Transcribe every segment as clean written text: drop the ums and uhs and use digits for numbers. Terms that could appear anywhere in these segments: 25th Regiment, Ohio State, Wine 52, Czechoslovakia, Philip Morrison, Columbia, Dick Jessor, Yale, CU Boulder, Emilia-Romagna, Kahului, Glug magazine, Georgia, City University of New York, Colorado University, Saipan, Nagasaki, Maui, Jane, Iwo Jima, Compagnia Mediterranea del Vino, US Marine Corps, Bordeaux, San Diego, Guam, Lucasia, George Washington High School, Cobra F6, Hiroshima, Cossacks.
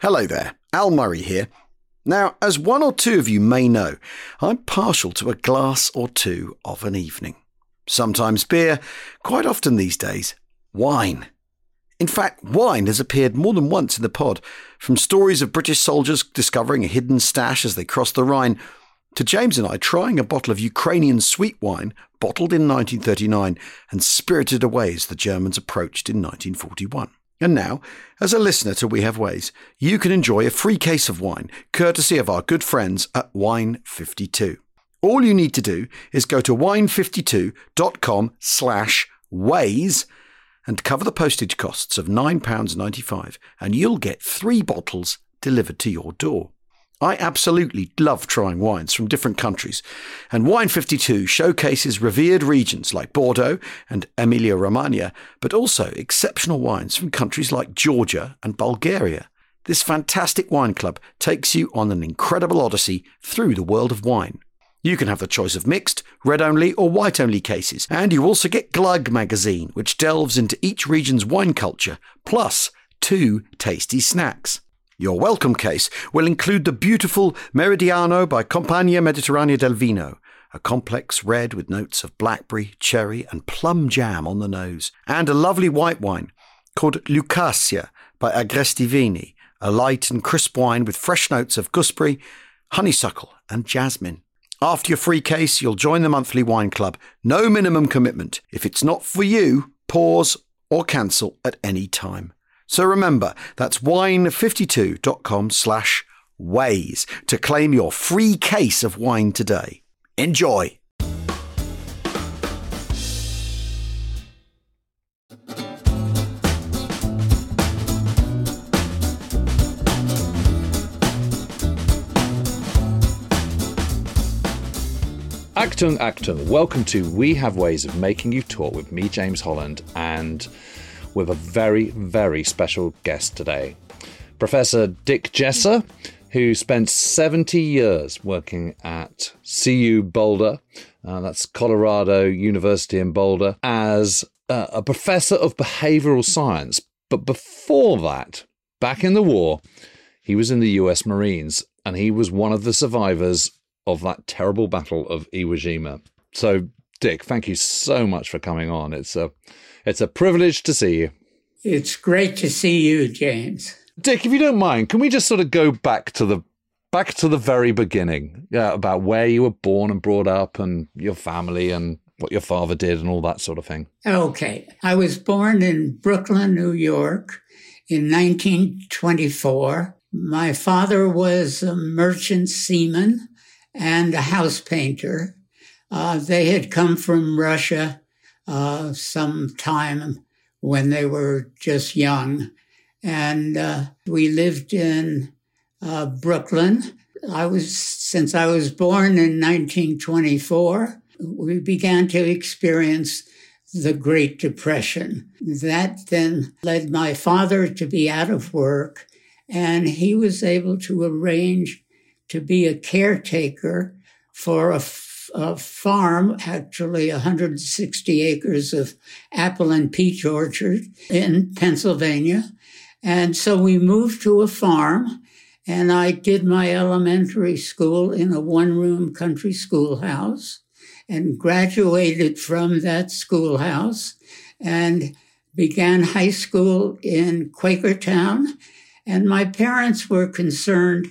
Hello there, Al Murray here. Now, as one or two of you may know, I'm partial to a glass or two of an evening. Sometimes beer, quite often these days, wine. In fact, wine has appeared more than once in the pod, from stories of British soldiers discovering a hidden stash as they crossed the Rhine, to James and I trying a bottle of Ukrainian sweet wine bottled in 1939 and spirited away as the Germans approached in 1941. And now, as a listener to We Have Ways, you can enjoy a free case of wine, courtesy of our good friends at Wine 52. All you need to do is go to wine52.com/ways and cover the postage costs of £9.95, and you'll get 3 bottles delivered to your door. I absolutely love trying wines from different countries, and Wine 52 showcases revered regions like Bordeaux and Emilia-Romagna, but also exceptional wines from countries like Georgia and Bulgaria. This fantastic wine club takes you on an incredible odyssey through the world of wine. You can have the choice of mixed, red-only or white-only cases, and you also get Glug magazine, which delves into each region's wine culture, plus 2 tasty snacks. Your welcome case will include the beautiful Meridiano by Compagnia Mediterranea del Vino, a complex red with notes of blackberry, cherry and plum jam on the nose, and a lovely white wine called Lucasia by Agrestivini, a light and crisp wine with fresh notes of gooseberry, honeysuckle and jasmine. After your free case, you'll join the monthly wine club. No minimum commitment. If it's not for you, pause or cancel at any time. So remember, that's wine52.com/ways to claim your free case of wine today. Enjoy. Acton, Acton, welcome to We Have Ways of Making You Talk with me, James Holland, and with a very, very special guest today, Professor Dick Jessor, who spent 70 years working at CU Boulder, that's Colorado University in Boulder, as a professor of behavioural science. But before that, back in the war, he was in the US Marines, and he was one of the survivors of that terrible battle of Iwo Jima. So, Dick, thank you so much for coming on. It's a privilege to see you. It's great to see you, James. Dick, if you don't mind, can we just sort of go back to the very beginning, about where you were born and brought up and your family and what your father did and all that sort of thing? Okay. I was born in Brooklyn, New York in 1924. My father was a merchant seaman and a house painter. They had come from Russia some time when they were just young. And we lived in Brooklyn. Since I was born in 1924, we began to experience the Great Depression. That then led my father to be out of work, and he was able to arrange to be a caretaker for a farm, actually 160 acres of apple and peach orchard in Pennsylvania. And so we moved to a farm, and I did my elementary school in a one-room country schoolhouse and graduated from that schoolhouse and began high school in Quakertown. And my parents were concerned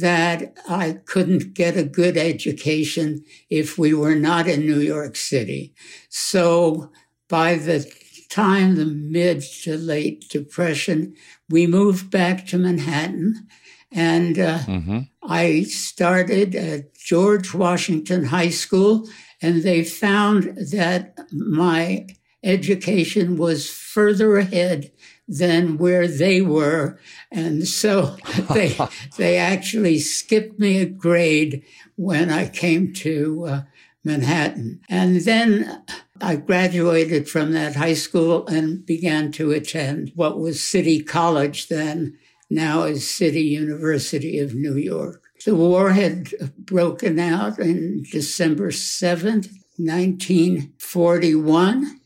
that I couldn't get a good education if we were not in New York City. So by the time, the mid to late Depression, we moved back to Manhattan. And I started at George Washington High School, and they found that my education was further ahead than where they were. And so they actually skipped me a grade when I came to Manhattan. And then I graduated from that high school and began to attend what was City College then, now is City University of New York. The war had broken out in December 7th, 1941,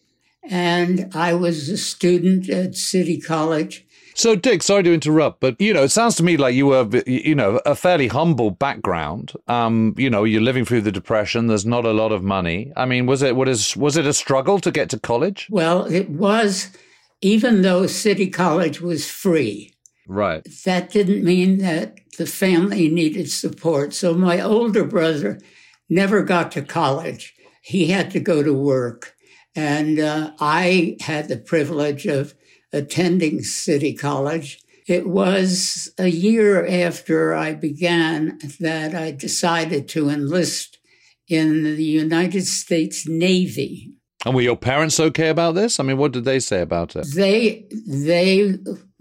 and I was a student at City College. So, Dick, sorry to interrupt, but, you know, it sounds to me like you were, you know, a fairly humble background. You know, you're living through the Depression. There's not a lot of money. I mean, was it a struggle to get to college? Well, it was, even though City College was free. Right. That didn't mean that the family needed support. So my older brother never got to college. He had to go to work. And I had the privilege of attending City College. It was a year after I began that I decided to enlist in the United States Navy. And were your parents okay about this? I mean, what did they say about it? They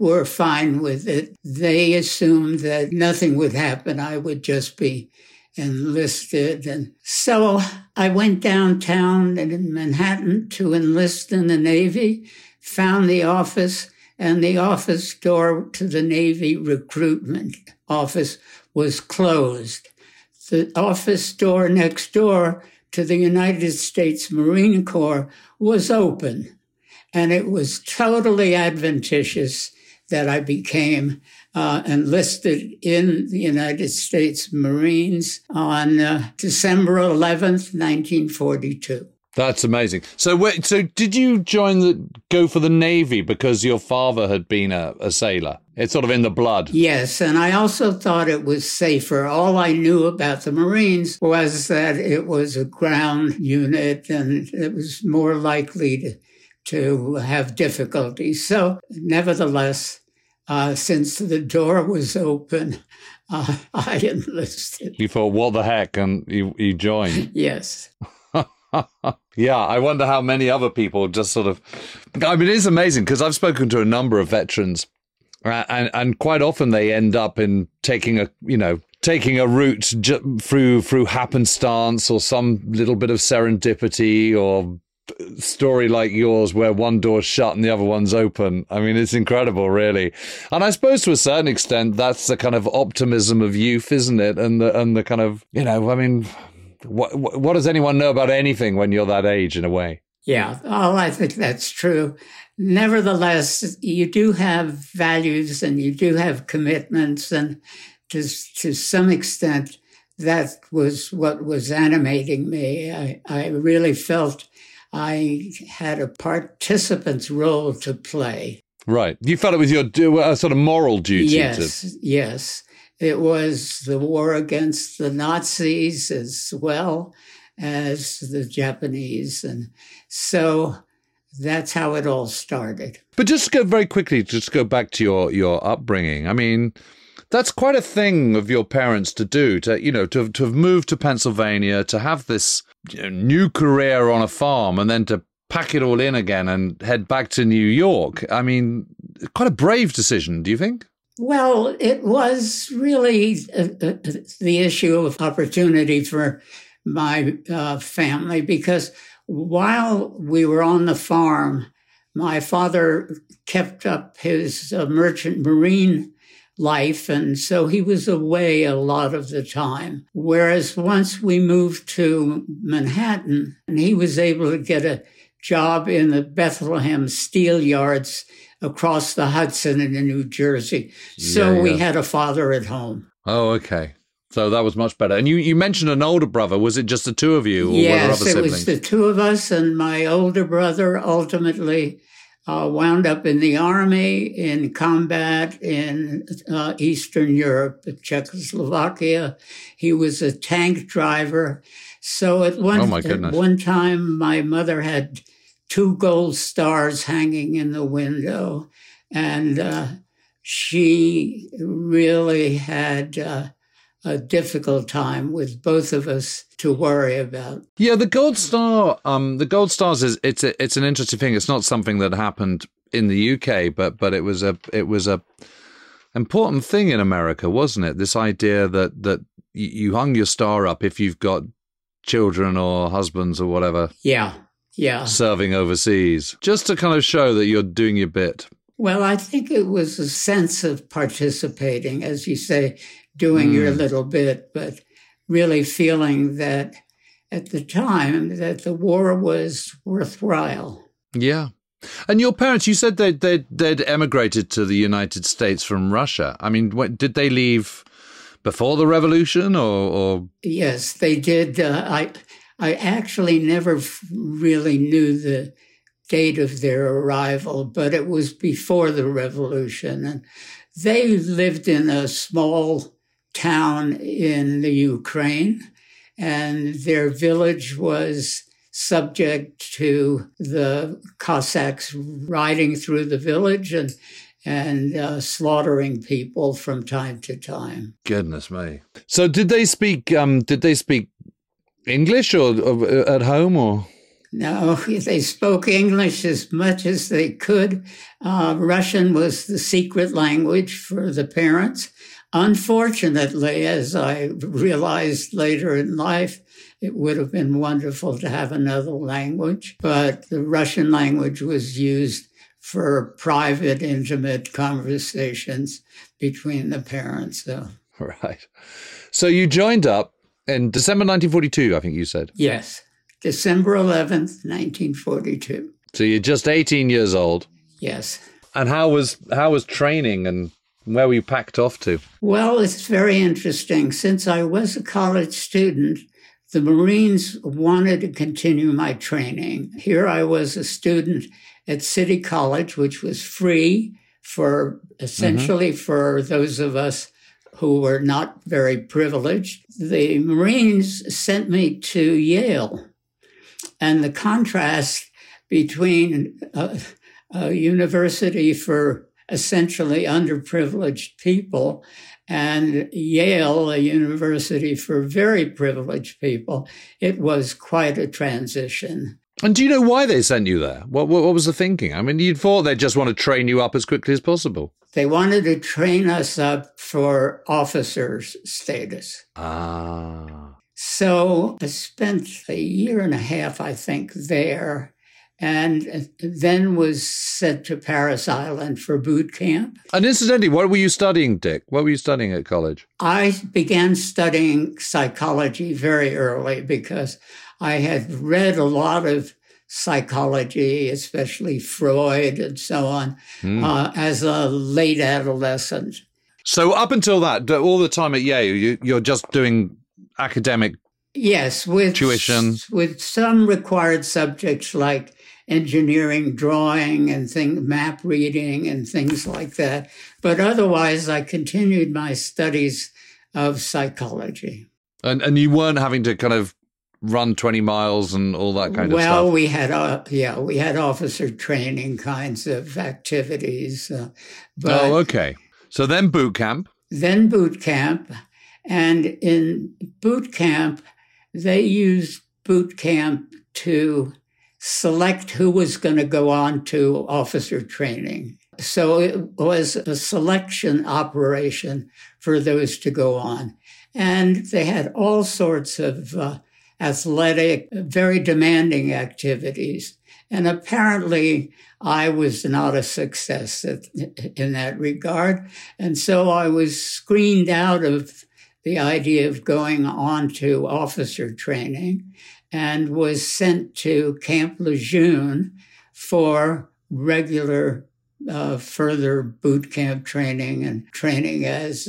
were fine with it. They assumed that nothing would happen. I would just be enlisted. And so I went downtown in Manhattan to enlist in the Navy, found the office, and the office door to the Navy recruitment office was closed. The office door next door to the United States Marine Corps was open. And it was totally adventitious that I became enlisted in the United States Marines on December 11th, 1942. That's amazing. So did you go for the Navy because your father had been a sailor? It's sort of in the blood. Yes, and I also thought it was safer. All I knew about the Marines was that it was a ground unit and it was more likely to have difficulties. So nevertheless, since the door was open, I enlisted. You thought, what the heck? And you joined. Yes. Yeah, I wonder how many other people just sort of... I mean, it is amazing because I've spoken to a number of veterans and quite often they end up in taking a route through happenstance or some little bit of serendipity or story like yours where one door's shut and the other one's open. I mean, it's incredible, really. And I suppose to a certain extent, that's the kind of optimism of youth, isn't it? And the kind of, you know, I mean... What does anyone know about anything when you're that age, in a way? Yeah, I think that's true. Nevertheless, you do have values and you do have commitments. And to some extent, that was what was animating me. I really felt I had a participant's role to play. Right. You felt it was your sort of moral duty. Yes. It was the war against the Nazis as well as the Japanese. And so that's how it all started. But just go back to your upbringing. I mean, that's quite a thing of your parents to do, to have moved to Pennsylvania, to have this new career on a farm and then to pack it all in again and head back to New York. I mean, quite a brave decision, do you think? Well, it was really the issue of opportunity for my family, because while we were on the farm, my father kept up his merchant marine life, and so he was away a lot of the time. Whereas once we moved to Manhattan, and he was able to get a job in the Bethlehem Steel Yards across the Hudson in New Jersey. So we had a father at home. Oh, okay. So that was much better. And you mentioned an older brother. Was it just the two of you? Or were there other siblings? Yes, it was the two of us. And my older brother ultimately wound up in the army, in combat in Eastern Europe, Czechoslovakia. He was a tank driver. So at one time, my mother had two gold stars hanging in the window. And she really had... a difficult time with both of us to worry about. Yeah, the gold stars it's an interesting thing. It's not something that happened in the UK, but it was a important thing in America, wasn't it? This idea that you hung your star up if you've got children or husbands or whatever. Yeah. Serving overseas, just to kind of show that you're doing your bit. Well, I think it was a sense of participating, as you say, doing your little bit, but really feeling that at the time that the war was worthwhile. Yeah. And your parents, you said they'd emigrated to the United States from Russia. I mean, did they leave before the revolution or? Yes, they did. I actually never really knew the date of their arrival, but it was before the revolution. And they lived in a small town in the Ukraine, and their village was subject to the Cossacks riding through the village and slaughtering people from time to time. Goodness me! So did they speak English or at home or? No, they spoke English as much as they could. Russian was the secret language for the parents. Unfortunately, as I realized later in life, it would have been wonderful to have another language, but the Russian language was used for private, intimate conversations between the parents. So. Right. So you joined up in December 1942, I think you said. Yes. December 11th, 1942. So you're just 18 years old. Yes. And how was training and where were you packed off to? Well, it's very interesting. Since I was a college student, the Marines wanted to continue my training. Here I was a student at City College, which was free for essentially for those of us who were not very privileged. The Marines sent me to Yale. And the contrast between a university for essentially underprivileged people and Yale, a university for very privileged people, it was quite a transition. And do you know why they sent you there? What was the thinking? I mean, you thought they just want to train you up as quickly as possible. They wanted to train us up for officer's status. Ah. So I spent a year and a half, I think, there, and then was sent to Parris Island for boot camp. And incidentally, what were you studying, Dick? What were you studying at college? I began studying psychology very early because I had read a lot of psychology, especially Freud and so on, as a late adolescent. So up until that, all the time at Yale, you're just doing... academic with tuition. With some required subjects like engineering, drawing, and map reading and things like that. But otherwise, I continued my studies of psychology. And you weren't having to kind of run 20 miles and all that kind of stuff? Well, we had officer training kinds of activities. Okay. So then boot camp. And in boot camp, they used boot camp to select who was going to go on to officer training. So it was a selection operation for those to go on. And they had all sorts of athletic, very demanding activities. And apparently I was not a success in that regard. And so I was screened out of the idea of going on to officer training and was sent to Camp Lejeune for regular further boot camp training and training as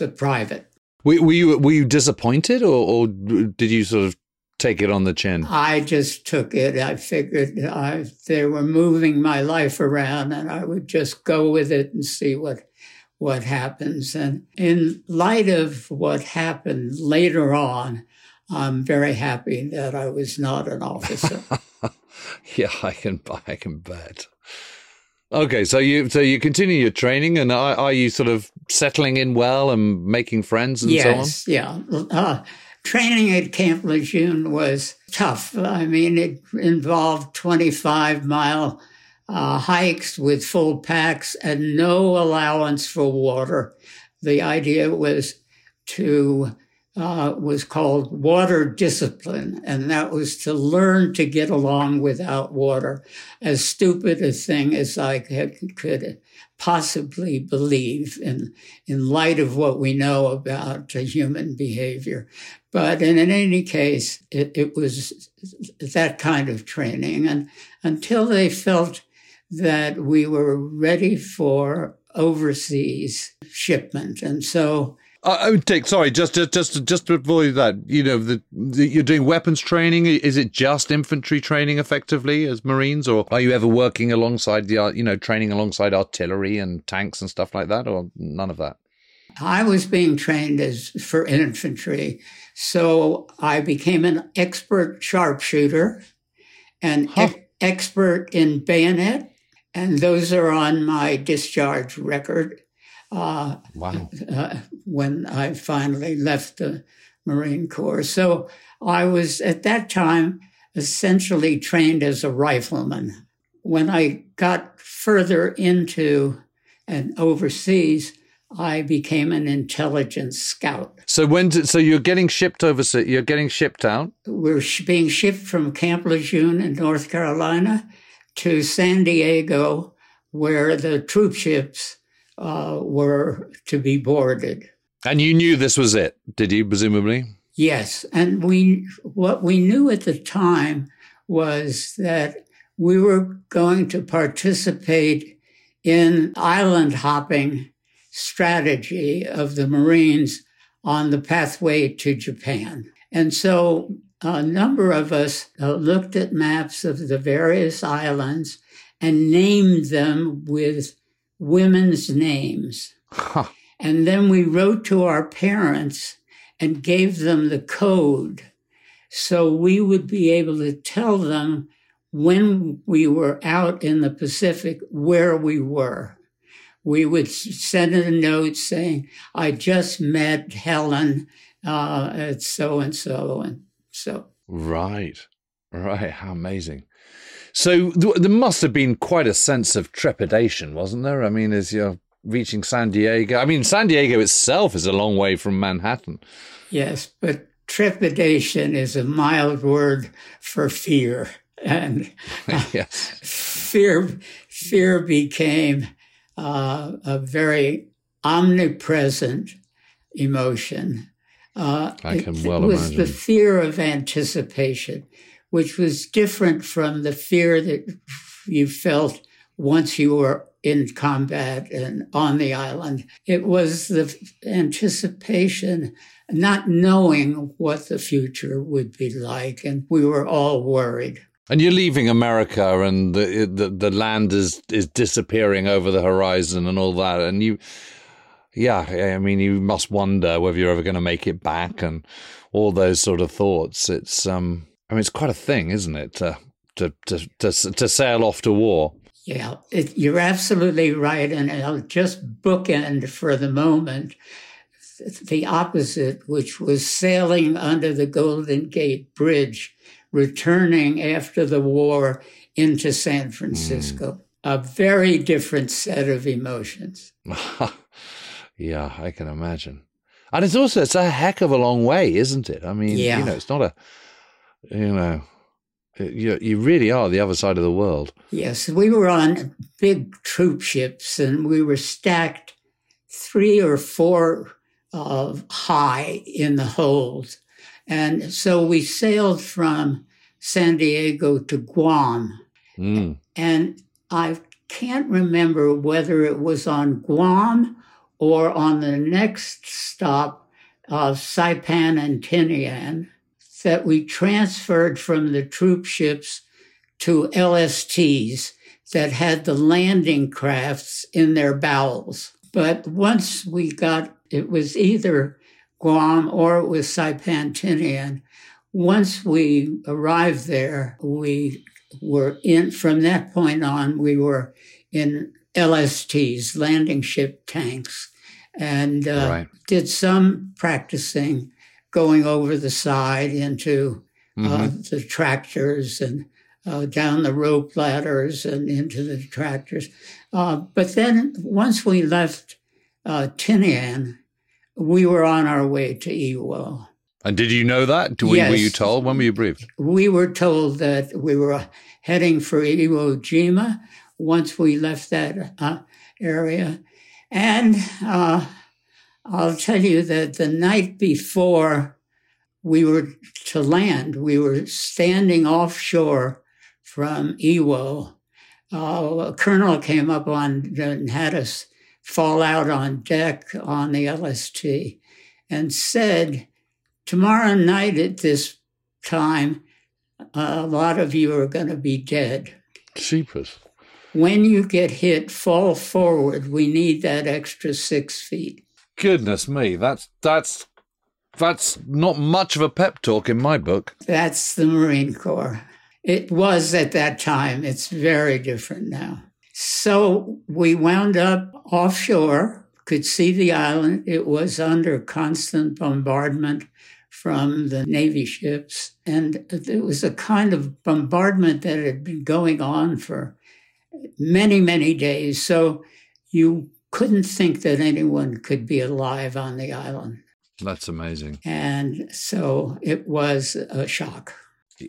a private. Were you disappointed or did you sort of take it on the chin? I just took it. I figured they were moving my life around and I would just go with it and see what happens. And in light of what happened later on, I'm very happy that I was not an officer. Yeah, I can bet. Okay, so you continue your training, and are you sort of settling in well and making friends and so on? Yes, yeah. Training at Camp Lejeune was tough. I mean, it involved 25-mile hikes with full packs and no allowance for water. The idea was was called water discipline, and that was to learn to get along without water, as stupid a thing as I could possibly believe in light of what we know about human behavior. But in any case, it was that kind of training, and until they felt that we were ready for overseas shipment, and so. Dick, sorry, just before that, you know, you're doing weapons training. Is it just infantry training, effectively, as Marines, or are you ever working alongside training alongside artillery and tanks and stuff like that, or none of that? I was being trained for infantry, so I became an expert sharpshooter, and expert in bayonet, and those are on my discharge record. Wow. When I finally left the Marine Corps. So I was, at that time, essentially trained as a rifleman. When I got further into and overseas, I became an intelligence scout. So so you're getting shipped overseas, you're getting shipped out? We're being shipped from Camp Lejeune in North Carolina to San Diego, where the troop ships were to be boarded. And you knew this was it, did you, presumably? Yes. And what we knew at the time was that we were going to participate in island hopping strategy of the Marines on the pathway to Japan. And so a number of us looked at maps of the various islands and named them with women's names. Huh. And then we wrote to our parents and gave them the code so we would be able to tell them when we were out in the Pacific where we were. We would send a note saying, I just met Helen at so-and-so and so. Right. How amazing. So there must have been quite a sense of trepidation, wasn't there? I mean, as you're reaching San Diego. I mean, San Diego itself is a long way from Manhattan. Yes, but trepidation is a mild word for fear. And yes. Fear became a very omnipresent emotion. I can imagine. It was the fear of anticipation, which was different from the fear that you felt once you were in combat and on the island. It was the anticipation, not knowing what the future would be like, and we were all worried. And you're leaving America, and the land is disappearing over the horizon and all that, and you... Yeah, I mean, you must wonder whether you're ever going to make it back and all those sort of thoughts. It's... I mean, it's quite a thing, isn't it, to sail off to war? Yeah, you're absolutely right. And I'll just bookend for the moment the opposite, which was sailing under the Golden Gate Bridge, returning after the war into San Francisco. A very different set of emotions. Yeah, I can imagine. And it's also a heck of a long way, isn't it? I mean, it's not a... you know, you really are the other side of the world. Yes, we were on big troop ships and we were stacked 3 or 4 high in the holds. And so we sailed from San Diego to Guam. Mm. And I can't remember whether it was on Guam or on the next stop of Saipan and Tinian that we transferred from the troop ships to LSTs that had the landing crafts in their bowels. But once we got, it was either Guam or it was Saipan Tinian. Once we arrived there, we were in, from that point on, we were in LSTs, landing ship tanks, and did some practicing going over the side into the tractors and down the rope ladders and into the tractors. But then once we left Tinian, we were on our way to Iwo. And did you know that? Yes. Were you told? When were you briefed? We were told that we were heading for Iwo Jima once we left that area. And I'll tell you that the night before we were to land, we were standing offshore from Iwo. A colonel came up on and had us fall out on deck on the LST and said, tomorrow night at this time, a lot of you are going to be dead. Jeepers. When you get hit, fall forward. We need that extra 6 feet. Goodness me, that's not much of a pep talk in my book. That's the Marine Corps. It was at that time. It's very different now. So we wound up offshore, could see the island. It was under constant bombardment from the Navy ships. And it was a kind of bombardment that had been going on for many, many days. So you couldn't think that anyone could be alive on the island. That's amazing. And so it was a shock.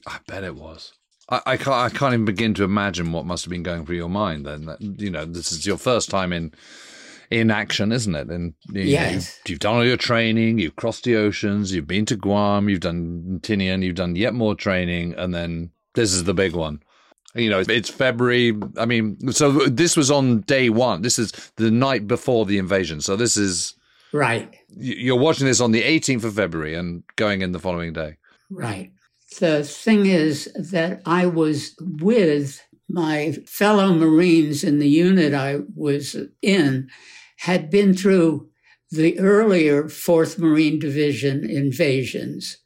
I bet it was. I can't even begin to imagine what must have been going through your mind then. That, you know, this is your first time in action, isn't it? And you've done all your training, you've crossed the oceans, you've been to Guam, you've done Tinian, you've done yet more training, and then this is the big one. You know, it's February. I mean, so this was on day one. This is the night before the invasion. So this is... Right. You're watching this on the 18th of February and going in the following day. Right. The thing is that I was with my fellow Marines in the unit I was in, had been through the earlier 4th Marine Division invasions.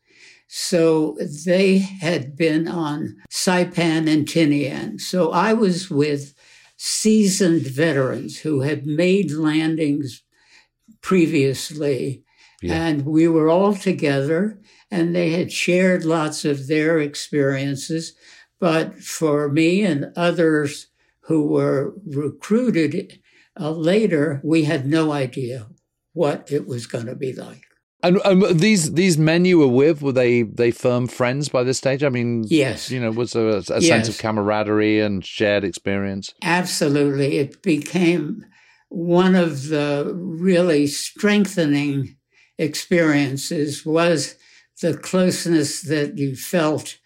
So they had been on Saipan and Tinian. So I was with seasoned veterans who had made landings previously. Yeah. And we were all together and they had shared lots of their experiences. But for me and others who were recruited later, we had no idea what it was going to be like. And these men you were with, were they firm friends by this stage? I mean, yes. You know, was there a sense of camaraderie and shared experience? Absolutely. It became one of the really strengthening experiences was the closeness that you felt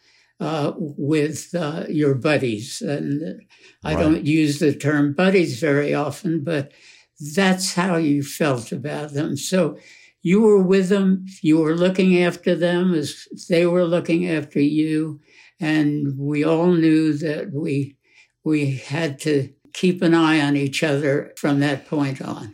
with your buddies. And I don't use the term buddies very often, but that's how you felt about them. So you were with them, you were looking after them as they were looking after you. And we all knew that we had to keep an eye on each other from that point on.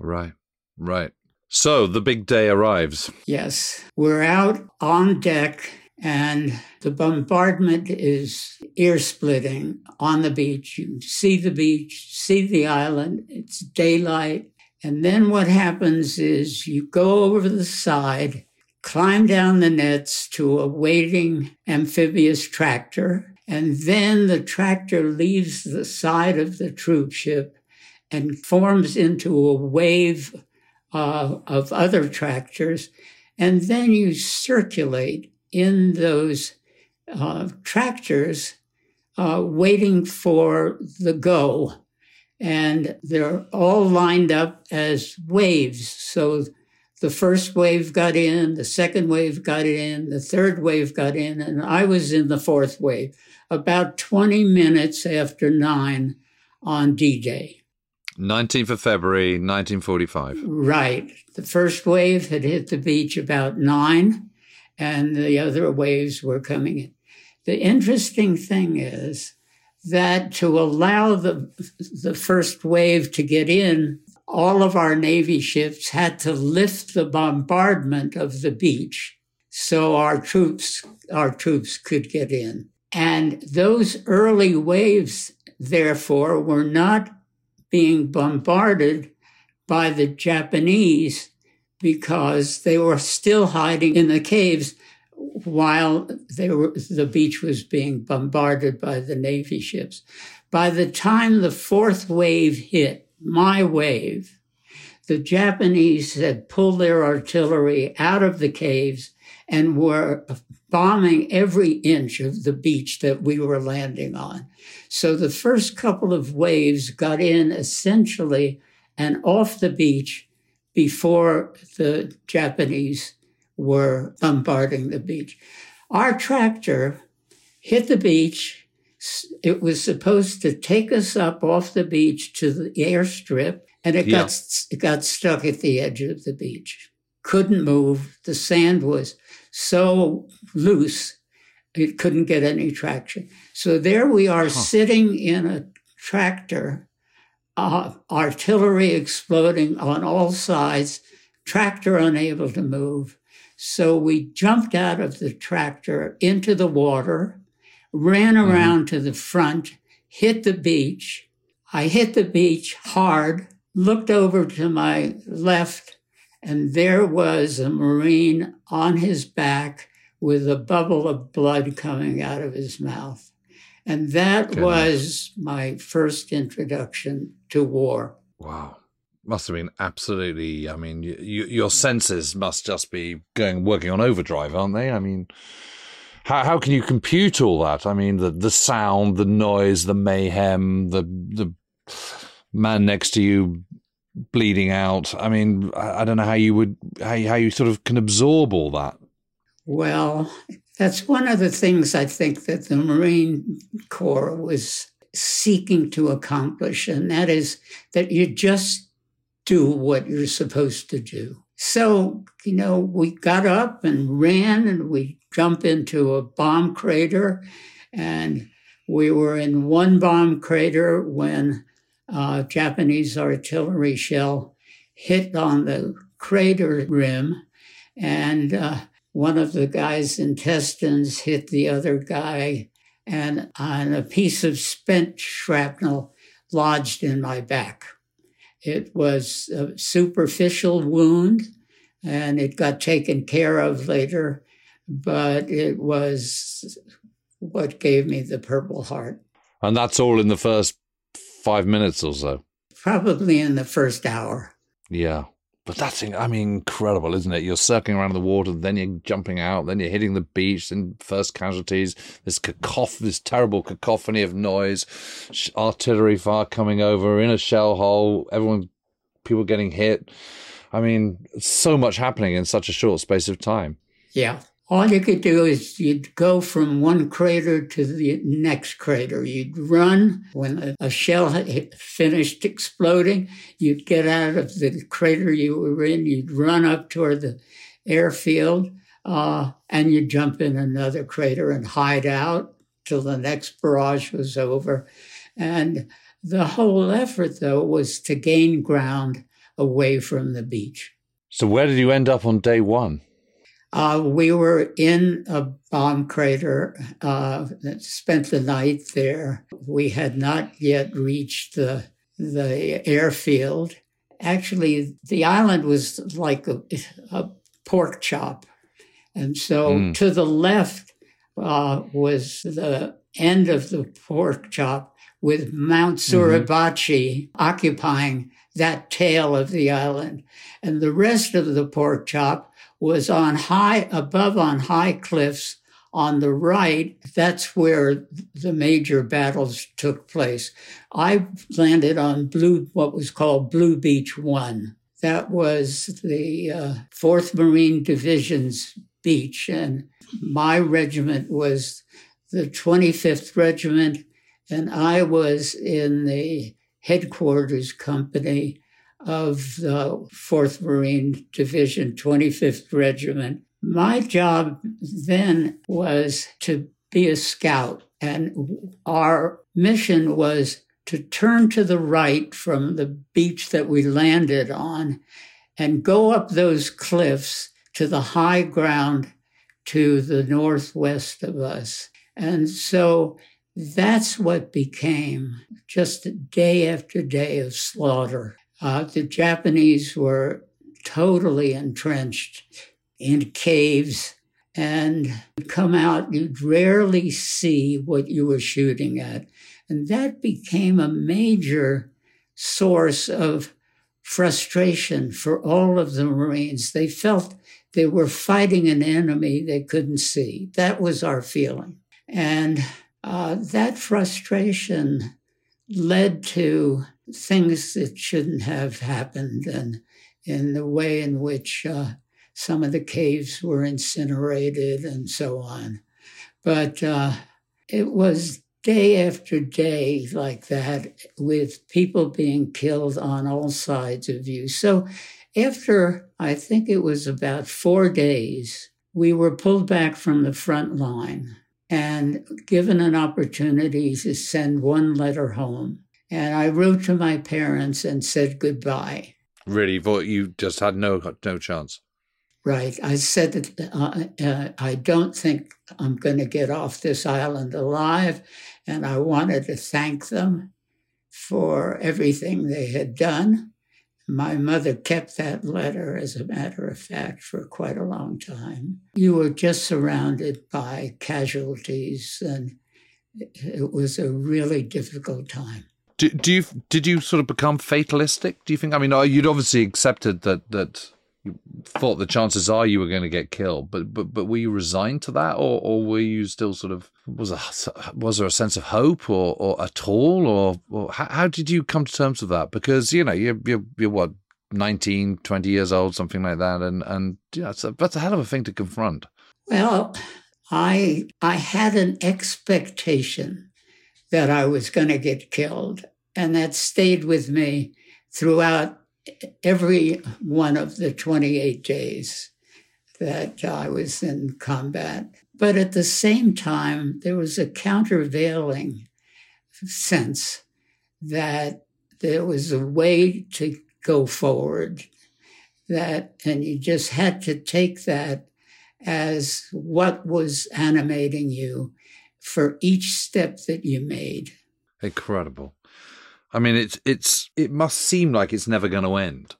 Right. So the big day arrives. Yes. We're out on deck and the bombardment is ear-splitting on the beach. You see the beach, see the island, it's daylight. And then what happens is you go over the side, climb down the nets to a waiting amphibious tractor, and then the tractor leaves the side of the troop ship and forms into a wave of other tractors. And then you circulate in those tractors waiting for the go. And they're all lined up as waves. So the first wave got in, the second wave got in, the third wave got in, and I was in the fourth wave, about 20 minutes after 9 on D-Day. 19th of February, 1945. Right. The first wave had hit the beach about 9, and the other waves were coming in. The interesting thing is that to allow the first wave to get in, all of our Navy ships had to lift the bombardment of the beach so our troops could get in. And those early waves, therefore, were not being bombarded by the Japanese because they were still hiding in the caves while the beach was being bombarded by the Navy ships. By the time the fourth wave hit, my wave, the Japanese had pulled their artillery out of the caves and were bombing every inch of the beach that we were landing on. So the first couple of waves got in essentially and off the beach before the Japanese were bombarding the beach. Our tractor hit the beach. It was supposed to take us up off the beach to the airstrip, and it got stuck at the edge of the beach. Couldn't move. The sand was so loose, it couldn't get any traction. So there we are sitting in a tractor, artillery exploding on all sides, tractor unable to move. So we jumped out of the tractor into the water, ran around to the front, hit the beach. I hit the beach hard, looked over to my left, and there was a Marine on his back with a bubble of blood coming out of his mouth. And that was my first introduction to war. Wow. Must have been absolutely, I mean, your senses must just be working on overdrive, aren't they? I mean, how can you compute all that? I mean, the sound, the noise, the mayhem, the man next to you bleeding out. I mean, I don't know how you sort of can absorb all that. Well, that's one of the things I think that the Marine Corps was seeking to accomplish, and that is that you just do what you're supposed to do. So, we got up and ran, and we jumped into a bomb crater, and we were in one bomb crater when Japanese artillery shell hit on the crater rim, and one of the guy's intestines hit the other guy, and on a piece of spent shrapnel lodged in my back. It was a superficial wound, and it got taken care of later, but it was what gave me the Purple Heart. And that's all in the first 5 minutes or so? Probably in the first hour. Yeah. But that's, incredible, isn't it? You're circling around the water, then you're jumping out, then you're hitting the beach, then first casualties, this terrible cacophony of noise, artillery fire coming over, in a shell hole, people getting hit. I mean, so much happening in such a short space of time. Yeah. All you could do is you'd go from one crater to the next crater. You'd run. When a shell had finished exploding, you'd get out of the crater you were in. You'd run up toward the airfield, and you'd jump in another crater and hide out till the next barrage was over. And the whole effort, though, was to gain ground away from the beach. So where did you end up on day one? We were in a bomb crater, spent the night there. We had not yet reached the airfield. Actually, the island was like a pork chop. And so to the left was the end of the pork chop with Mount Suribachi occupying that tail of the island. And the rest of the pork chop was on high, above on high cliffs on the right. That's where the major battles took place. I landed on what was called Blue Beach 1. That was the 4th Marine Division's beach, and my regiment was the 25th Regiment, and I was in the headquarters company of the 4th Marine Division, 25th Regiment. My job then was to be a scout, and our mission was to turn to the right from the beach that we landed on and go up those cliffs to the high ground to the northwest of us. And so that's what became just day after day of slaughter. The Japanese were totally entrenched in caves, and you'd come out, you'd rarely see what you were shooting at. And that became a major source of frustration for all of the Marines. They felt they were fighting an enemy they couldn't see. That was our feeling. And that frustration led to things that shouldn't have happened, and in the way in which some of the caves were incinerated and so on. But it was day after day like that, with people being killed on all sides of you. So after, I think it was about 4 days, we were pulled back from the front line and given an opportunity to send one letter home. And I wrote to my parents and said goodbye. Really? You just had no chance? Right. I said that I don't think I'm going to get off this island alive, and I wanted to thank them for everything they had done. My mother kept that letter, as a matter of fact, for quite a long time. You were just surrounded by casualties, and it was a really difficult time. Did you sort of become fatalistic, do you think? I mean, you'd obviously accepted that you thought the chances are you were going to get killed, but were you resigned to that, or were you still sort of, was there a sense of hope or at all, or how did you come to terms with that? Because, you know, you're what, 19, 20 years old, something like that, and yeah, that's a hell of a thing to confront. Well, I had an expectation that I was going to get killed. And that stayed with me throughout every one of the 28 days that I was in combat. But at the same time, there was a countervailing sense that there was a way to go forward, and you just had to take that as what was animating you for each step that you made. Incredible. I mean, it must seem like it's never going to end,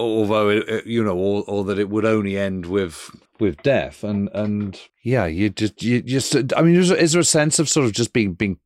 although or that it would only end with death. And yeah, you just. I mean, is there a sense of sort of just being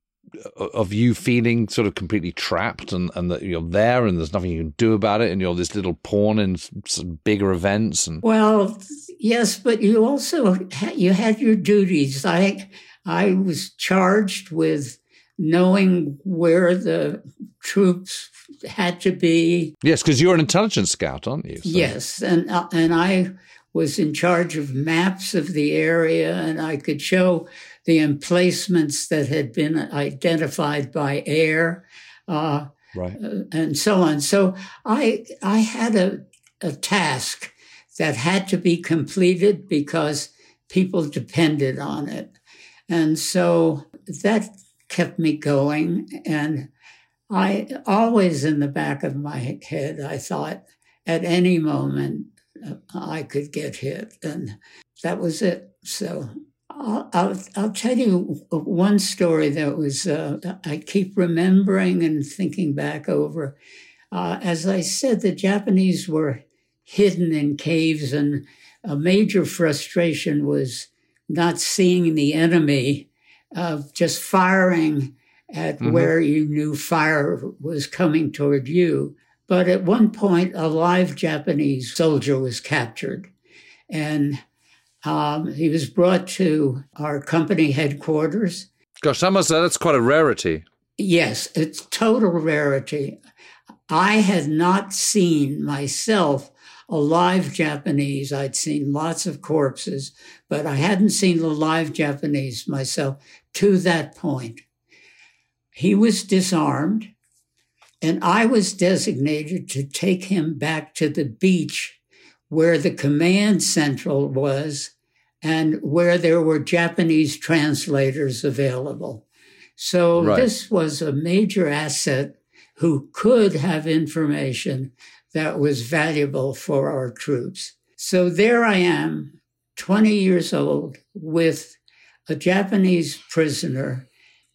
of you feeling sort of completely trapped, and that you're there and there's nothing you can do about it, and you're this little pawn in some bigger events? And well, yes, but you also had your duties. I was charged with knowing where the troops had to be. Yes, because you're an intelligence scout, aren't you? So. Yes, and I was in charge of maps of the area, and I could show the emplacements that had been identified by air, right, and so on. So I had a task that had to be completed because people depended on it. And so that kept me going. And I always, in the back of my head, I thought at any moment I could get hit. And that was it. So I'll tell you one story that was, I keep remembering and thinking back over. As I said, the Japanese were hidden in caves, and a major frustration was not seeing the enemy, of just firing at where you knew fire was coming toward you. But at one point, a live Japanese soldier was captured. And he was brought to our company headquarters. Gosh, that's quite a rarity. Yes, it's total rarity. I had not seen myself a live Japanese. I'd seen lots of corpses, but I hadn't seen a live Japanese myself to that point. He was disarmed, and I was designated to take him back to the beach where the command central was and where there were Japanese translators available. So This was a major asset who could have information that was valuable for our troops. So there I am, 20 years old, with a Japanese prisoner,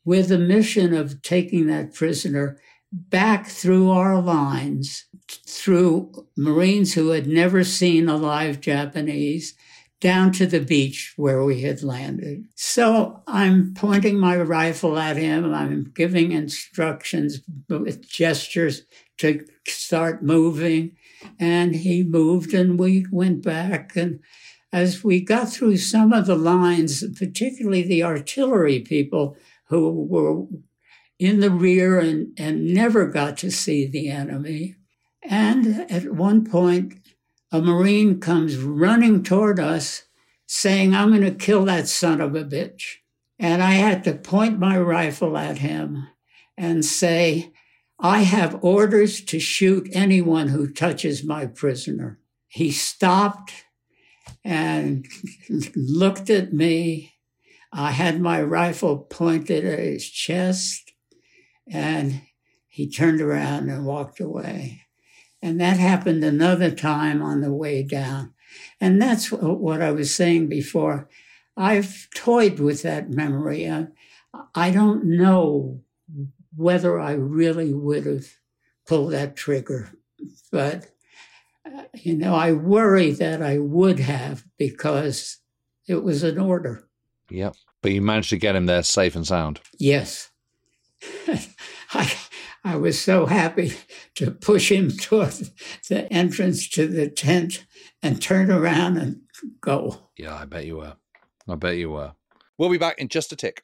with a mission of taking that prisoner back through our lines, through Marines who had never seen a live Japanese, down to the beach where we had landed. So I'm pointing my rifle at him. I'm giving instructions with gestures to start moving. And he moved and we went back. And as we got through some of the lines, particularly the artillery people who were in the rear and never got to see the enemy. And at one point, a Marine comes running toward us saying, "I'm going to kill that son of a bitch." And I had to point my rifle at him and say, "I have orders to shoot anyone who touches my prisoner." He stopped and looked at me. I had my rifle pointed at his chest, and he turned around and walked away. And that happened another time on the way down. And that's what I was saying before. I've toyed with that memory. I don't know whether I really would have pulled that trigger. But, I worry that I would have because it was an order. Yep. But you managed to get him there safe and sound. Yes. I was so happy to push him toward the entrance to the tent and turn around and go. Yeah, I bet you were. We'll be back in just a tick.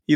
He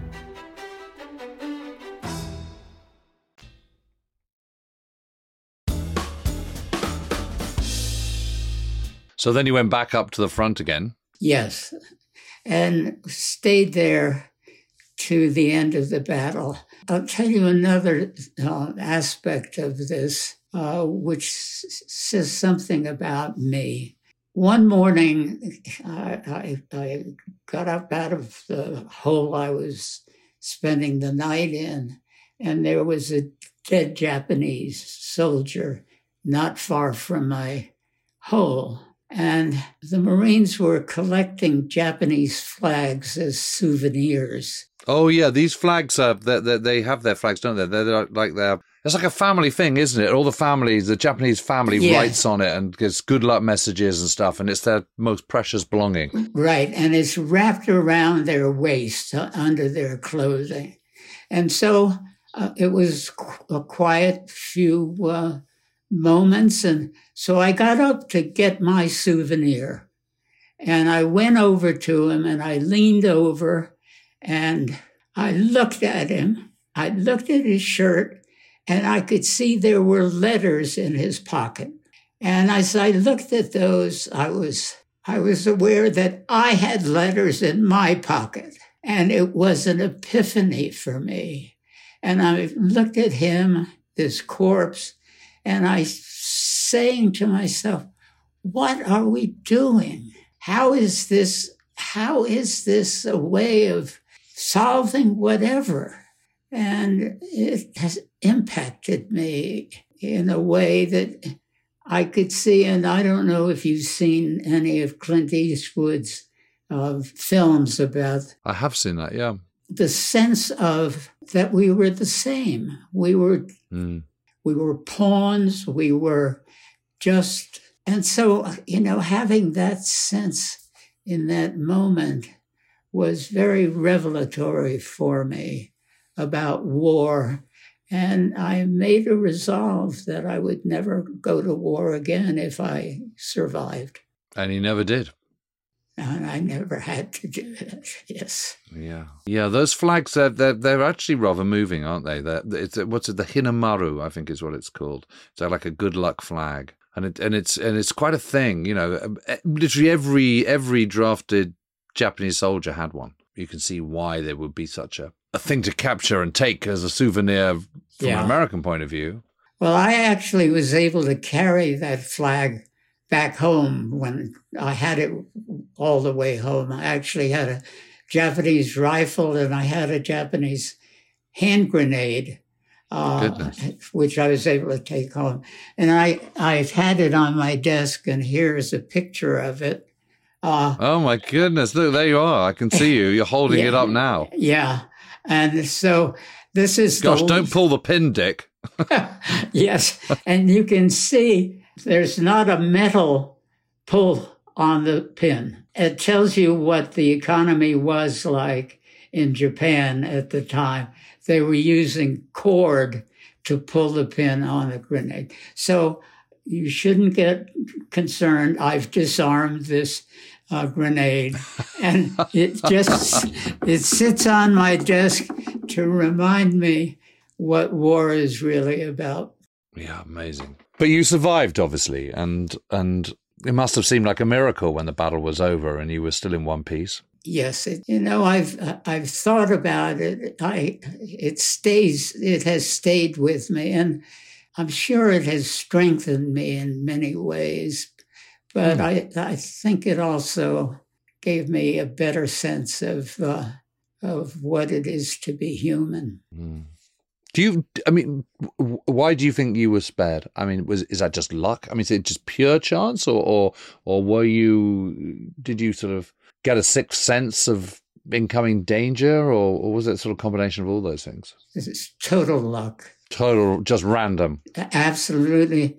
So then you went back up to the front again. Yes, and stayed there to the end of the battle. I'll tell you another aspect of this, which says something about me. One morning, I got up out of the hole I was spending the night in, and there was a dead Japanese soldier not far from my hole. And the Marines were collecting Japanese flags as souvenirs. Oh, yeah, these flags, they have their flags, don't they? They're like their... It's like a family thing, isn't it? All the families, the Japanese family writes on it and gives good luck messages and stuff, and it's their most precious belonging. Right, and it's wrapped around their waist, under their clothing. And so it was a quiet few moments, and so I got up to get my souvenir. And I went over to him, and I leaned over, and I looked at him. I looked at his shirt, and I could see there were letters in his pocket. And as I looked at those, I was aware that I had letters in my pocket. And it was an epiphany for me. And I looked at him, this corpse, and I saying to myself, what are we doing? How is this a way of solving whatever? And it has impacted me in a way that I could see. And I don't know if you've seen any of Clint Eastwood's films about... I have seen that, yeah. The sense of that we were the same. We were pawns. We were just... And so, having that sense in that moment was very revelatory for me about war, and I made a resolve that I would never go to war again if I survived. And he never did. And I never had to do it, yes. Yeah. Yeah, those flags, they're actually rather moving, aren't they? The Hinamaru, I think is what it's called. It's like a good luck flag. And it's quite a thing, literally every drafted Japanese soldier had one. You can see why there would be such a thing to capture and take as a souvenir from an American point of view. Well, I actually was able to carry that flag back home when I had it all the way home. I actually had a Japanese rifle and I had a Japanese hand grenade, which I was able to take home. And I've had it on my desk, and here's a picture of it. Oh, my goodness. Look, there you are. I can see you. You're holding it up now. Yeah. And so this is... Gosh, don't pull the pin, Dick. Yes. And you can see there's not a metal pull on the pin. It tells you what the economy was like in Japan at the time. They were using cord to pull the pin on the grenade. So you shouldn't get concerned. I've disarmed this grenade, and it sits on my desk to remind me what war is really about. Yeah, amazing. But you survived, obviously, and it must have seemed like a miracle when the battle was over and you were still in one piece. Yes, I've thought about it. It has stayed with me, and I'm sure it has strengthened me in many ways. But I think it also gave me a better sense of what it is to be human. Mm. Why do you think you were spared? I mean, is that just luck? I mean, is it just pure chance, or did you sort of get a sixth sense of incoming danger, or was it sort of a combination of all those things? It's total luck. Total, just random. Absolutely.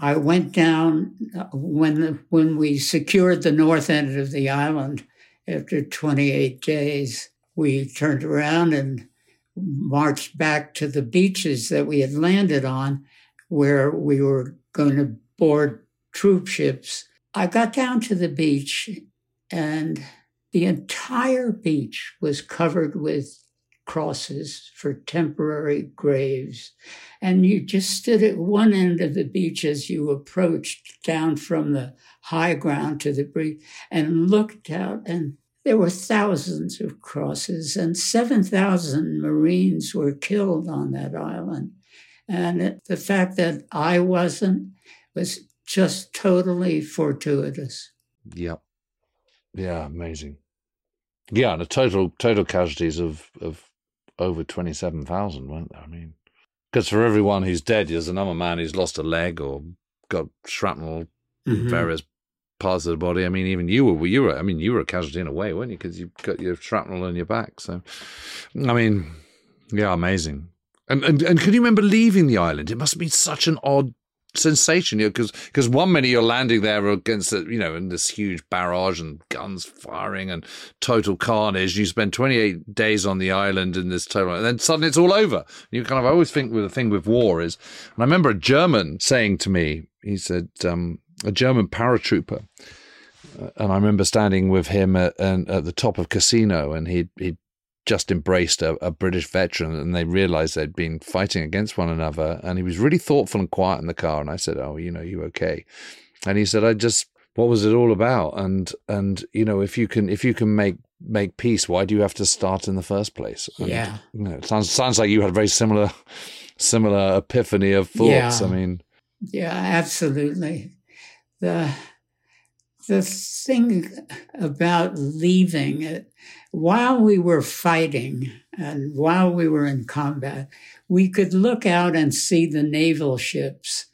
I went down when we secured the north end of the island. After 28 days, we turned around and marched back to the beaches that we had landed on, where we were going to board troop ships. I got down to the beach, and the entire beach was covered with crosses for temporary graves. And you just stood at one end of the beach as you approached down from the high ground to the beach and looked out, and there were thousands of crosses, and 7,000 Marines were killed on that island. And the fact that I wasn't was just totally fortuitous. Yep. Yeah, amazing. Yeah, and the total casualties of over 27,000, weren't there? I mean, because for everyone who's dead, there's another man who's lost a leg or got shrapnel in various parts of the body. I mean, even you were a casualty in a way, weren't you? Because you got your shrapnel on your back. So, I mean, yeah, amazing. And can you remember leaving the island? It must have been such an odd sensation, because one minute you're landing there against in this huge barrage and guns firing and total carnage. You spend 28 days on the island in this total, and then suddenly it's all over. You kind of, I always think the thing with war is, and I remember a German saying to me, he said, a German paratrooper, and I remember standing with him at the top of Casino, and he'd just embraced a British veteran, and they realized they'd been fighting against one another, and he was really thoughtful and quiet in the car, and I said, oh, you okay? And he said, I just, what was it all about? And if you can make peace, why do you have to start in the first place? And, yeah. It sounds like you had a very similar epiphany of thoughts. Yeah. I mean. Yeah, absolutely. The thing about leaving it, while we were fighting and while we were in combat, we could look out and see the naval ships,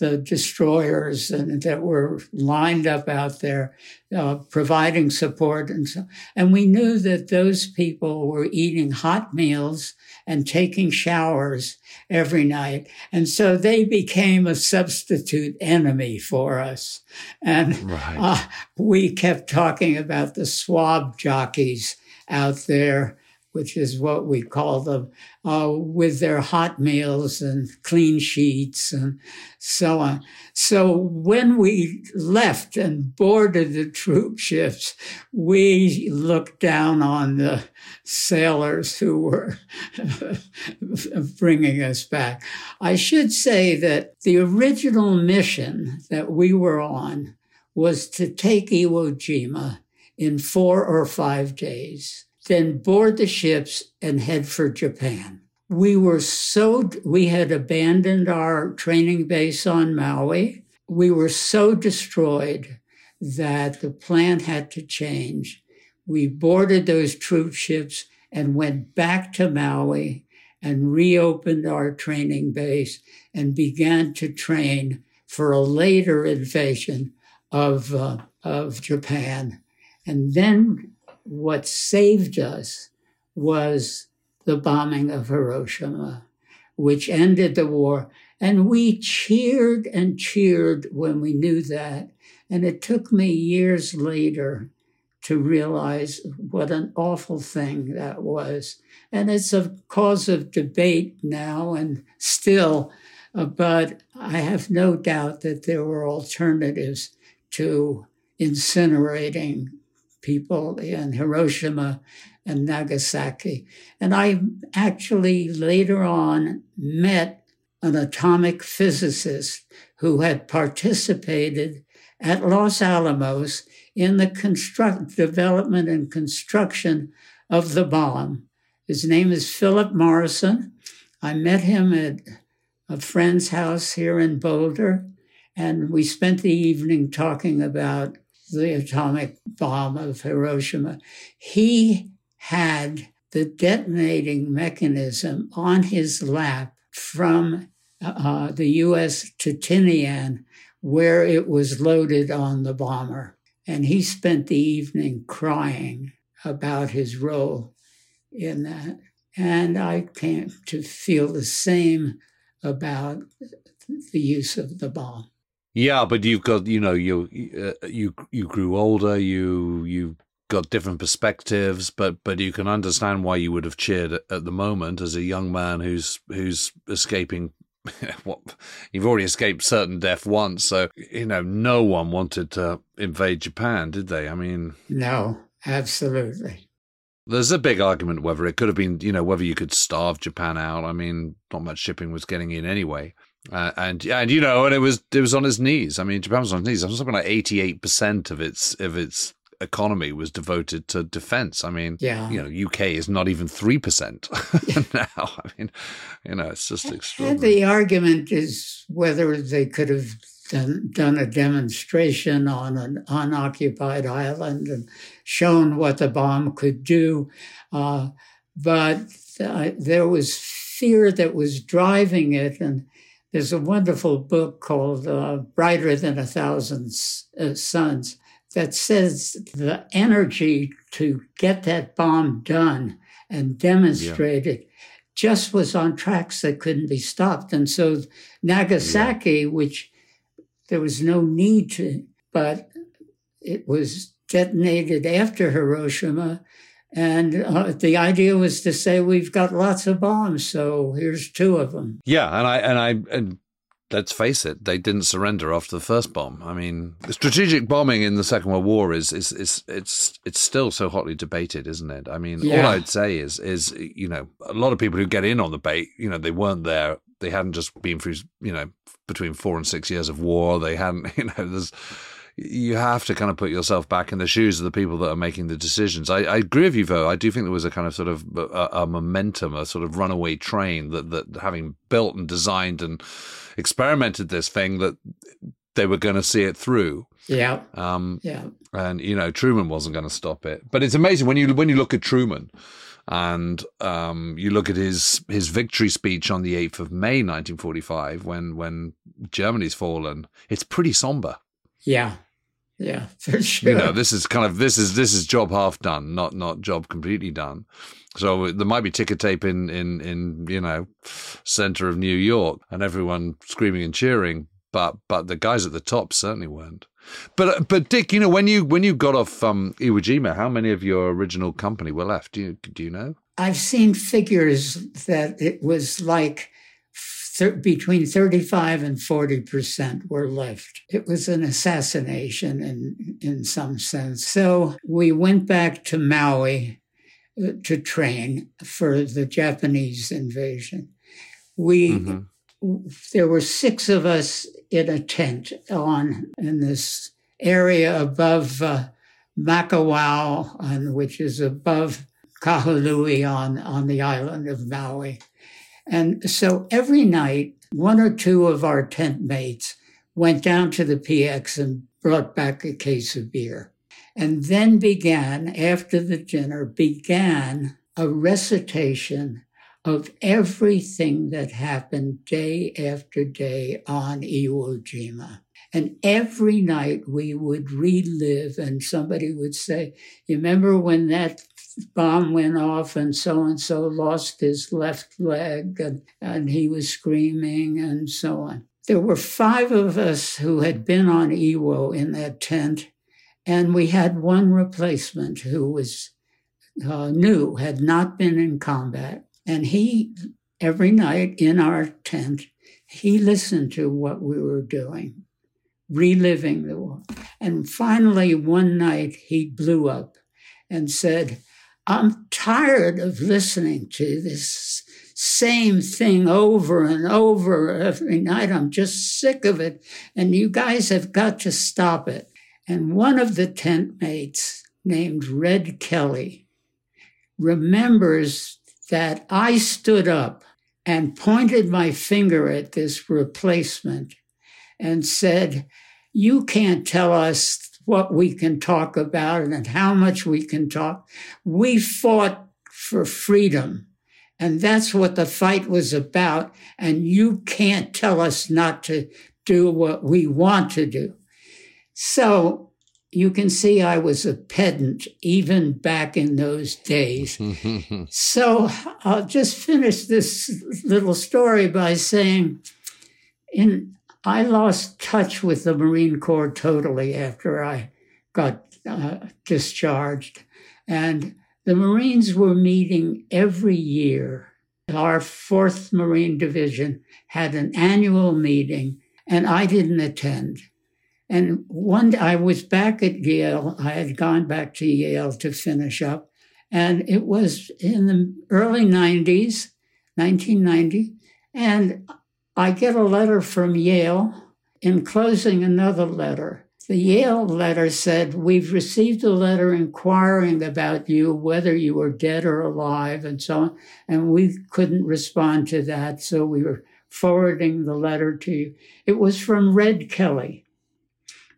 the destroyers, and that were lined up out there providing support. And so, and we knew that those people were eating hot meals and taking showers every night. And so they became a substitute enemy for us. And right. We kept talking about the swab jockeys out there, which is what we call them, with their hot meals and clean sheets and so on. So when we left and boarded the troop ships, we looked down on the sailors who were bringing us back. I should say that the original mission that we were on was to take Iwo Jima in 4 or 5 days. Then board the ships and head for Japan. We had abandoned our training base on Maui. We were so destroyed that the plan had to change. We boarded those troop ships and went back to Maui and reopened our training base and began to train for a later invasion of Japan. And then what saved us was the bombing of Hiroshima, which ended the war. And we cheered and cheered when we knew that. And it took me years later to realize what an awful thing that was. And it's a cause of debate now and still, but I have no doubt that there were alternatives to incinerating people in Hiroshima and Nagasaki. And I actually later on met an atomic physicist who had participated at Los Alamos in the development and construction of the bomb. His name is Philip Morrison. I met him at a friend's house here in Boulder, and we spent the evening talking about the atomic bomb of Hiroshima. He had the detonating mechanism on his lap from the U.S. to Tinian, where it was loaded on the bomber. And he spent the evening crying about his role in that. And I came to feel the same about the use of the bomb. Yeah, but you've got, you grew older, you got different perspectives, but you can understand why you would have cheered at the moment as a young man who's escaping. What, you've already escaped certain death once, so no one wanted to invade Japan, did they? I mean, no, absolutely. There's a big argument whether it could have been, whether you could starve Japan out. I mean, not much shipping was getting in anyway. And it was on its knees. I mean, Japan was on its knees. Something like 88% of its economy was devoted to defense. I mean, UK is not even 3% now. I mean, it's just extraordinary. And the argument is whether they could have done a demonstration on an unoccupied island and shown what the bomb could do. But there was fear that was driving it. And there's a wonderful book called Brighter Than a Thousand Suns that says the energy to get that bomb done and demonstrate it just was on tracks that couldn't be stopped. And so Nagasaki, which there was no need to, but it was detonated after Hiroshima. And the idea was to say, we've got lots of bombs, so here's two of them. Yeah, and let's face it, they didn't surrender after the first bomb. I mean, strategic bombing in the Second World War is still so hotly debated, isn't it? I mean, all I'd say is you know, a lot of people who get in on the bait, you know, they weren't there. They hadn't just been through, you know, between 4 and 6 years of war. They hadn't, you know, you have to kind of put yourself back in the shoes of the people that are making the decisions. I agree with you, though. I do think there was a kind of sort of a momentum, a sort of runaway train that having built and designed and experimented this thing, that they were going to see it through. Yeah. And, you know, Truman wasn't going to stop it. But it's amazing when you look at Truman and you look at his victory speech on the 8th of May, 1945, when Germany's fallen, it's pretty somber. Yeah. Yeah, for sure. You know, this is job half done, not job completely done. So there might be ticker tape in you know, center of New York and everyone screaming and cheering, but the guys at the top certainly weren't. But Dick, you know, when you got off Iwo Jima, how many of your original company were left? Do you know? I've seen figures that it was like between 35 and 40% were left. It was an assassination in some sense. So we went back to Maui to train for the Japanese invasion. There were six of us in a tent in this area above Makawao, which is above Kahului on the island of Maui. And so every night, one or two of our tent mates went down to the PX and brought back a case of beer. And then after the dinner, began a recitation of everything that happened day after day on Iwo Jima. And every night we would relive, and somebody would say, you remember when that bomb went off and so lost his left leg and he was screaming and so on. There were five of us who had been on Iwo in that tent, and we had one replacement who was new, had not been in combat. And he, every night in our tent, he listened to what we were doing, reliving the war. And finally, one night he blew up and said, I'm tired of listening to this same thing over and over every night. I'm just sick of it. And you guys have got to stop it. And one of the tent mates named Red Kelly remembers that I stood up and pointed my finger at this replacement and said, you can't tell us what we can talk about and how much we can talk. We fought for freedom, and that's what the fight was about, and you can't tell us not to do what we want to do. So you can see I was a pedant even back in those days. So I'll just finish this little story by saying I lost touch with the Marine Corps totally after I got discharged. And the Marines were meeting every year. Our 4th Marine Division had an annual meeting, and I didn't attend. And one day I was back at Yale. I had gone back to Yale to finish up. And it was in the early 90s, 1990, and I get a letter from Yale enclosing another letter. The Yale letter said, we've received a letter inquiring about you, whether you were dead or alive and so on. And we couldn't respond to that, so we were forwarding the letter to you. It was from Red Kelly,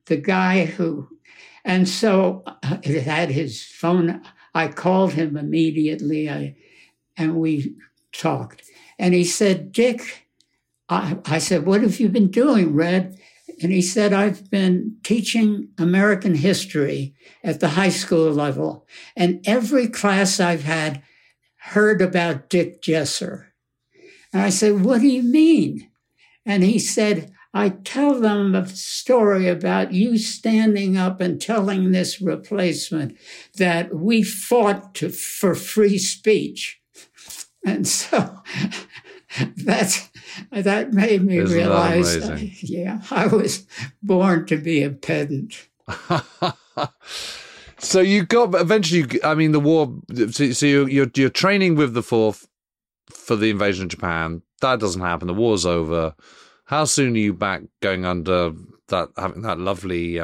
the guy who, and so it had his phone. I called him immediately and we talked. And he said, Dick, I said, what have you been doing, Red? And he said, I've been teaching American history at the high school level. And every class I've had heard about Dick Jessor. And I said, what do you mean? And he said, I tell them a story about you standing up and telling this replacement that we fought for free speech. And so that made me realize, I was born to be a pedant. So you got eventually, I mean, the war, so you're training with the 4th for the invasion of Japan. That doesn't happen. The war's over. How soon are you back going under that, having that lovely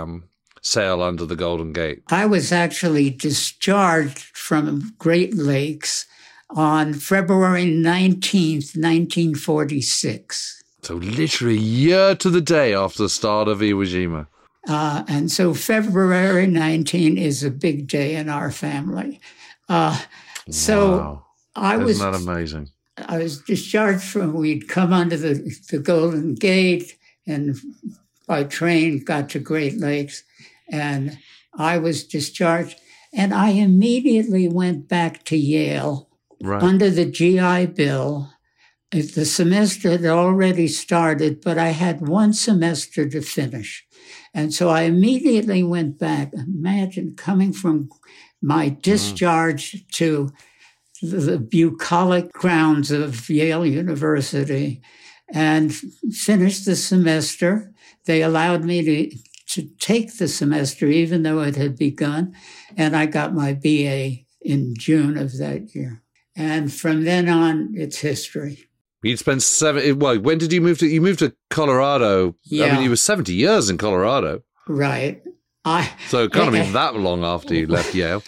sail under the Golden Gate? I was actually discharged from Great Lakes on February 19th, 1946. So literally a year to the day after the start of Iwo Jima. And so February 19 is a big day in our family. So I Isn't was... Isn't that amazing? I was discharged from, we'd come under the Golden Gate and by train got to Great Lakes, and I was discharged. And I immediately went back to Yale under the GI Bill. The semester had already started, but I had one semester to finish. And so I immediately went back. Imagine coming from my discharge to the bucolic grounds of Yale University, and finished the semester. They allowed me to take the semester, even though it had begun, and I got my BA in June of that year. And from then on, it's history. You'd spent when did you move to, you moved to Colorado. Yeah. I mean, you were 70 years in Colorado. Right. So it can't have been that long after you left Yale.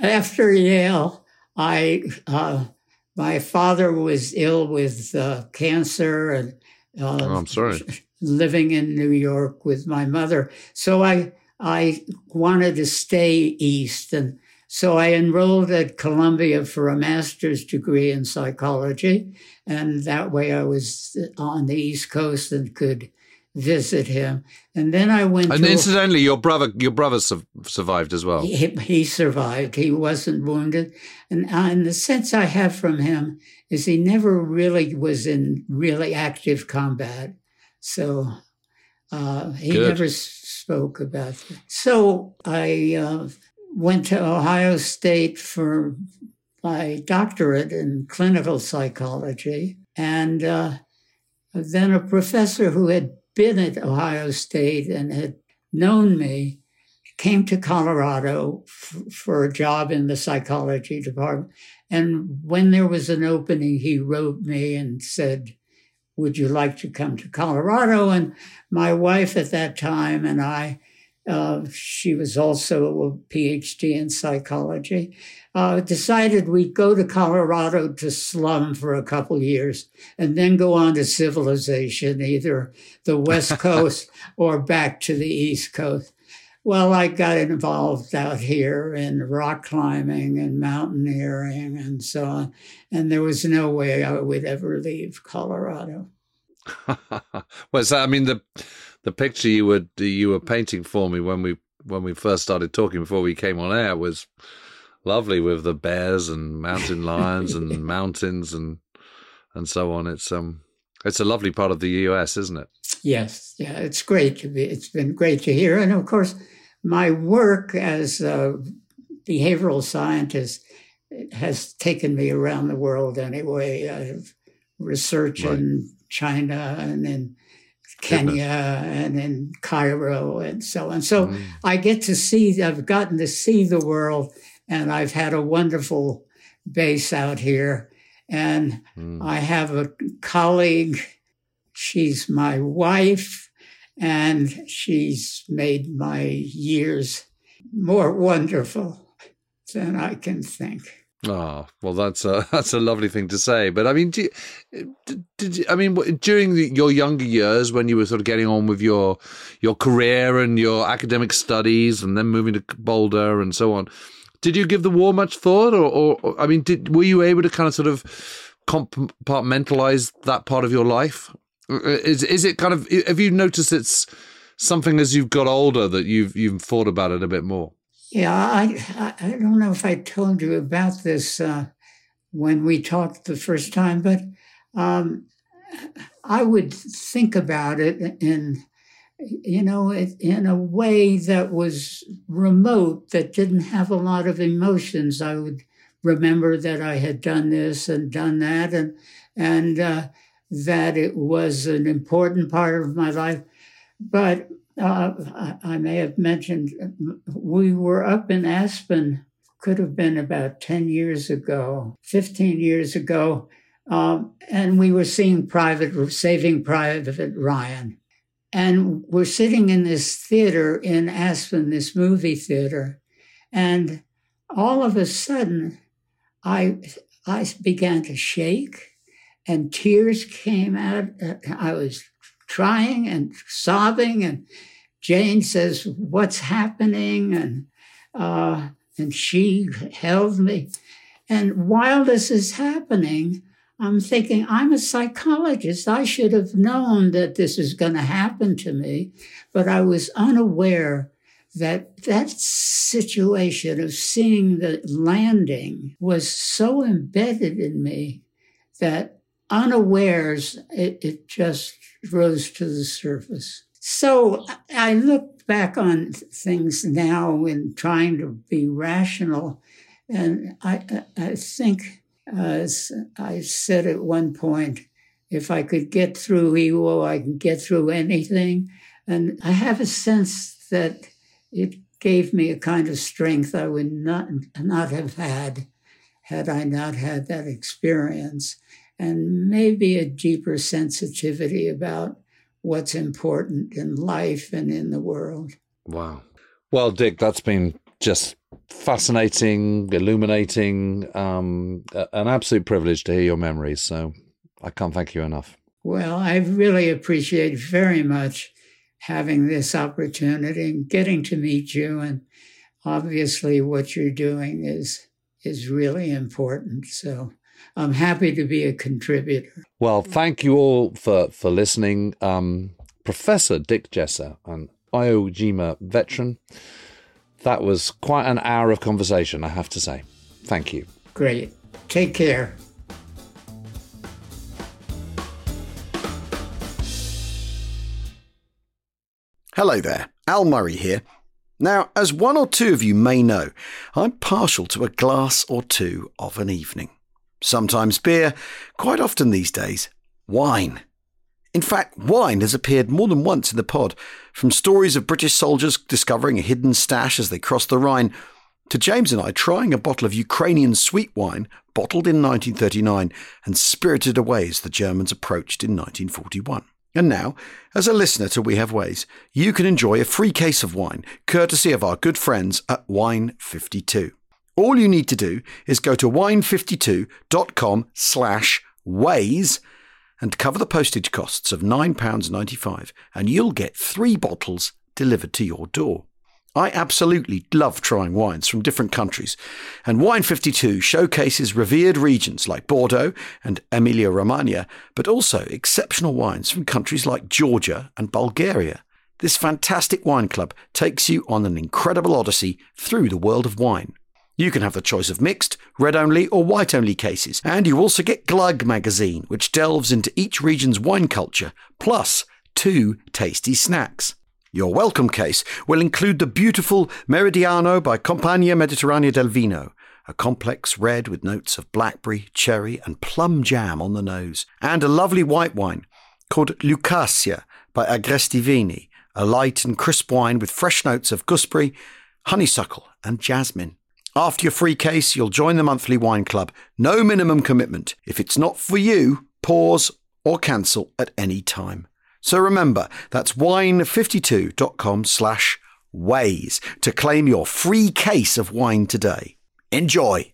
After Yale, my father was ill with cancer and I'm sorry. Living in New York with my mother. So I wanted to stay east. And so I enrolled at Columbia for a master's degree in psychology. And that way I was on the East Coast and could visit him. And then I went and to... And incidentally, your brother survived as well. He survived. He wasn't wounded. And the sense I have from him is he never really was in really active combat. So he never spoke about that. So I went to Ohio State for my doctorate in clinical psychology. And then a professor who had been at Ohio State and had known me, came to Colorado for a job in the psychology department. And when there was an opening, he wrote me and said, would you like to come to Colorado? And my wife at that time and I, she was also a PhD in psychology, decided we'd go to Colorado to slum for a couple years and then go on to civilization, either the West Coast or back to the East Coast. Well, I got involved out here in rock climbing and mountaineering and so on, and there was no way I would ever leave Colorado. Well, so I mean the picture you were painting for me when we first started talking before we came on air was lovely, with the bears and mountain lions and mountains and so on. It's a lovely part of the U.S., isn't it? Yes, yeah, it's great to be. It's been great to hear, and of course, my work as a behavioral scientist has taken me around the world. Anyway, I have research in China and in Kenya and in Cairo and so on. So I've gotten to see the world, and I've had a wonderful base out here. And I have a colleague, she's my wife, and she's made my years more wonderful than I can think. Ah, oh, well, that's a lovely thing to say. But I mean, during your younger years, when you were sort of getting on with your career and your academic studies, and then moving to Boulder and so on, did you give the war much thought, or I mean, were you able to kind of sort of compartmentalize that part of your life? Is it kind of, have you noticed it's something as you've got older that you've thought about it a bit more? Yeah, I don't know if I told you about this when we talked the first time, but I would think about it in a way that was remote, that didn't have a lot of emotions. I would remember that I had done this and done that, and that it was an important part of my life, but. I may have mentioned, we were up in Aspen, could have been about 15 years ago, and we were seeing Saving Private Ryan. And we're sitting in this theater in Aspen, this movie theater, and all of a sudden, I began to shake, and tears came out. I was crying and sobbing, and Jane says, "What's happening?" And she held me. And while this is happening, I'm thinking, I'm a psychologist. I should have known that this is going to happen to me. But I was unaware that that situation of seeing the landing was so embedded in me that unawares, it just rose to the surface. So I look back on things now in trying to be rational, and I think, as I said at one point, if I could get through Iwo, I can get through anything. And I have a sense that it gave me a kind of strength I would not have had I not had that experience. And maybe a deeper sensitivity about what's important in life and in the world. Wow. Well, Dick, that's been just fascinating, illuminating, an absolute privilege to hear your memories. So I can't thank you enough. Well, I really appreciate very much having this opportunity and getting to meet you. And obviously what you're doing is really important. So I'm happy to be a contributor. Well, thank you all for listening. Professor Dick Jessor, an Iwo Jima veteran. That was quite an hour of conversation, I have to say. Thank you. Great. Take care. Hello there. Al Murray here. Now, as one or two of you may know, I'm partial to a glass or two of an evening. Sometimes beer, quite often these days, wine. In fact, wine has appeared more than once in the pod, from stories of British soldiers discovering a hidden stash as they crossed the Rhine, to James and I trying a bottle of Ukrainian sweet wine bottled in 1939 and spirited away as the Germans approached in 1941. And now, as a listener to We Have Ways, you can enjoy a free case of wine, courtesy of our good friends at Wine 52. All you need to do is go to wine52.com/ways and cover the postage costs of £9.95 and you'll get 3 bottles delivered to your door. I absolutely love trying wines from different countries, and Wine 52 showcases revered regions like Bordeaux and Emilia-Romagna, but also exceptional wines from countries like Georgia and Bulgaria. This fantastic wine club takes you on an incredible odyssey through the world of wine. You can have the choice of mixed, red-only or white-only cases, and you also get Glug magazine, which delves into each region's wine culture, plus 2 tasty snacks. Your welcome case will include the beautiful Meridiano by Compagnia Mediterranea del Vino, a complex red with notes of blackberry, cherry and plum jam on the nose, and a lovely white wine called Lucasia by Agrestivini, a light and crisp wine with fresh notes of gooseberry, honeysuckle and jasmine. After your free case, you'll join the monthly wine club. No minimum commitment. If it's not for you, pause or cancel at any time. So remember, that's wine52.com/ways to claim your free case of wine today. Enjoy.